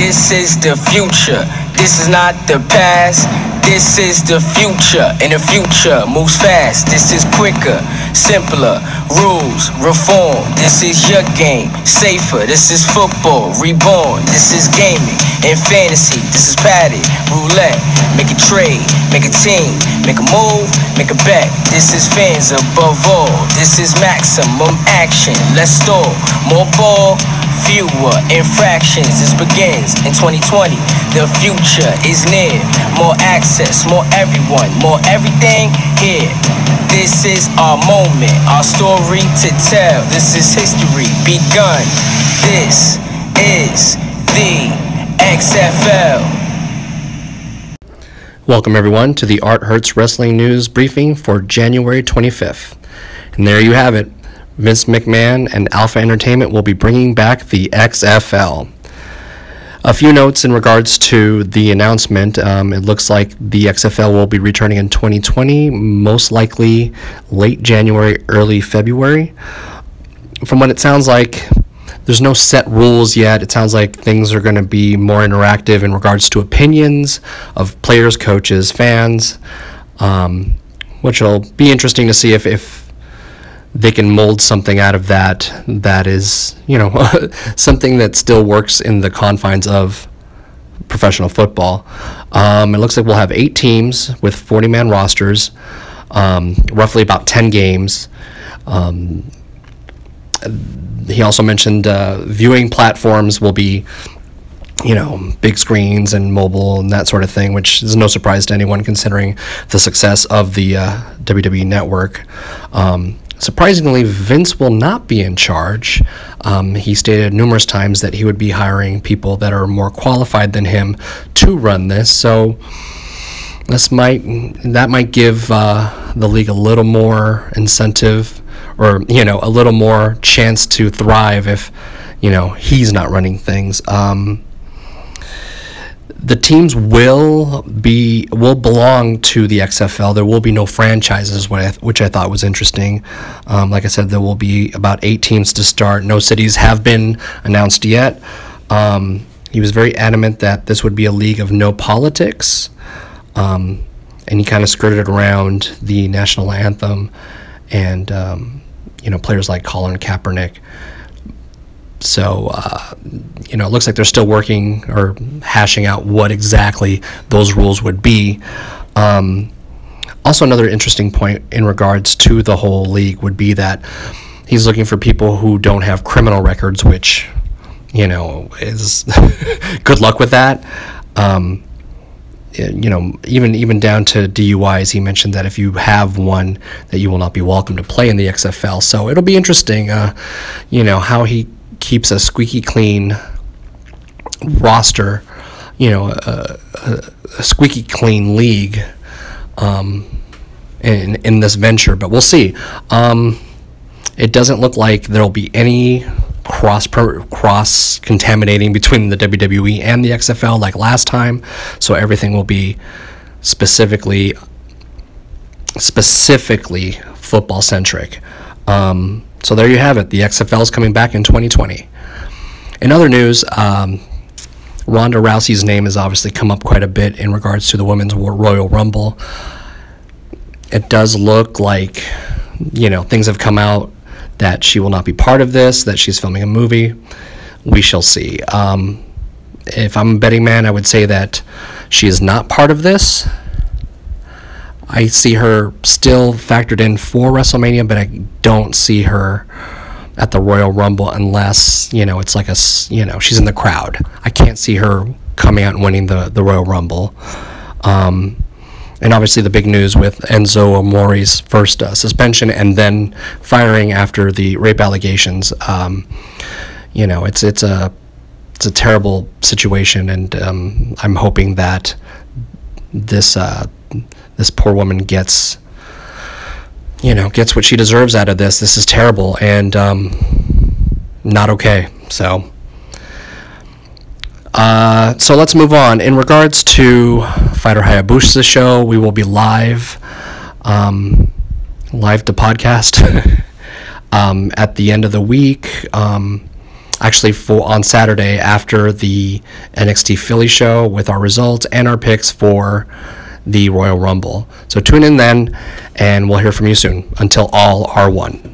This is the future. This is not the past. This is the future, and the future moves fast. This is quicker, simpler, rules, reform. This is your game, safer. This is football, reborn. This is gaming and fantasy. This is padded, roulette. Make a trade, make a team, make a move, make a bet. This is fans above all. This is maximum action. Let's stall, more ball, fewer infractions. This begins in 2020. The future is near. More access, more everyone, more everything here. This is our moment, our story to tell. This is history begun. This is the XFL. Welcome everyone to the Art Hurtz Wrestling News Briefing for January 25th. And there you have it. Vince McMahon and Alpha Entertainment will be bringing back the XFL. A few notes in regards to the announcement. It looks like the XFL will be returning in 2020, most likely late January, early February. From what it sounds like, there's no set rules yet. It sounds like things are going to be more interactive in regards to opinions of players, coaches, fans, which will be interesting to see if they can mold something out of that is, something that still works in the confines of professional football. It looks like we'll have 8 teams with 40-man rosters, roughly about 10 games. He also mentioned viewing platforms will be, big screens and mobile and that sort of thing, which is no surprise to anyone considering the success of the WWE Network. Surprisingly, Vince will not be in charge. He stated numerous times that he would be hiring people that are more qualified than him to run this. So that might give the league a little more incentive or, a little more chance to thrive if, he's not running things. The teams will belong to the XFL. There will be no franchises, which I thought was interesting. Like I said, there will be about 8 teams to start. No cities have been announced yet. He was very adamant that this would be a league of no politics, and he kind of skirted around the national anthem and players like Colin Kaepernick. So, it looks like they're still working or hashing out what exactly those rules would be. Also, another interesting point in regards to the whole league would be that he's looking for people who don't have criminal records, which, is good luck with that. Even down to DUIs, he mentioned that if you have one, that you will not be welcome to play in the XFL. So it'll be interesting, how he keeps a squeaky clean roster, a squeaky clean league in this venture, but we'll see. It doesn't look like there'll be any cross contaminating between the WWE and the XFL like last time, so everything will be specifically football centric. So there you have it. The XFL is coming back in 2020. In other news, Ronda Rousey's name has obviously come up quite a bit in regards to the Women's Royal Rumble. It does look like, things have come out that she will not be part of this, that she's filming a movie. We shall see. If I'm a betting man, I would say that she is not part of this. I see her still factored in for WrestleMania, but I don't see her at the Royal Rumble unless, it's like she's in the crowd. I can't see her coming out and winning the Royal Rumble. And obviously the big news with Enzo Amore's first suspension and then firing after the rape allegations. It's a terrible situation, and I'm hoping that this poor woman gets what she deserves out of this. This is terrible and not okay. So let's move on. In regards to Fighter Hayabusa's show, we will be live to podcast at the end of the week. actually on Saturday after the NXT Philly show with our results and our picks for the Royal Rumble. So tune in then, and we'll hear from you soon. Until all are one.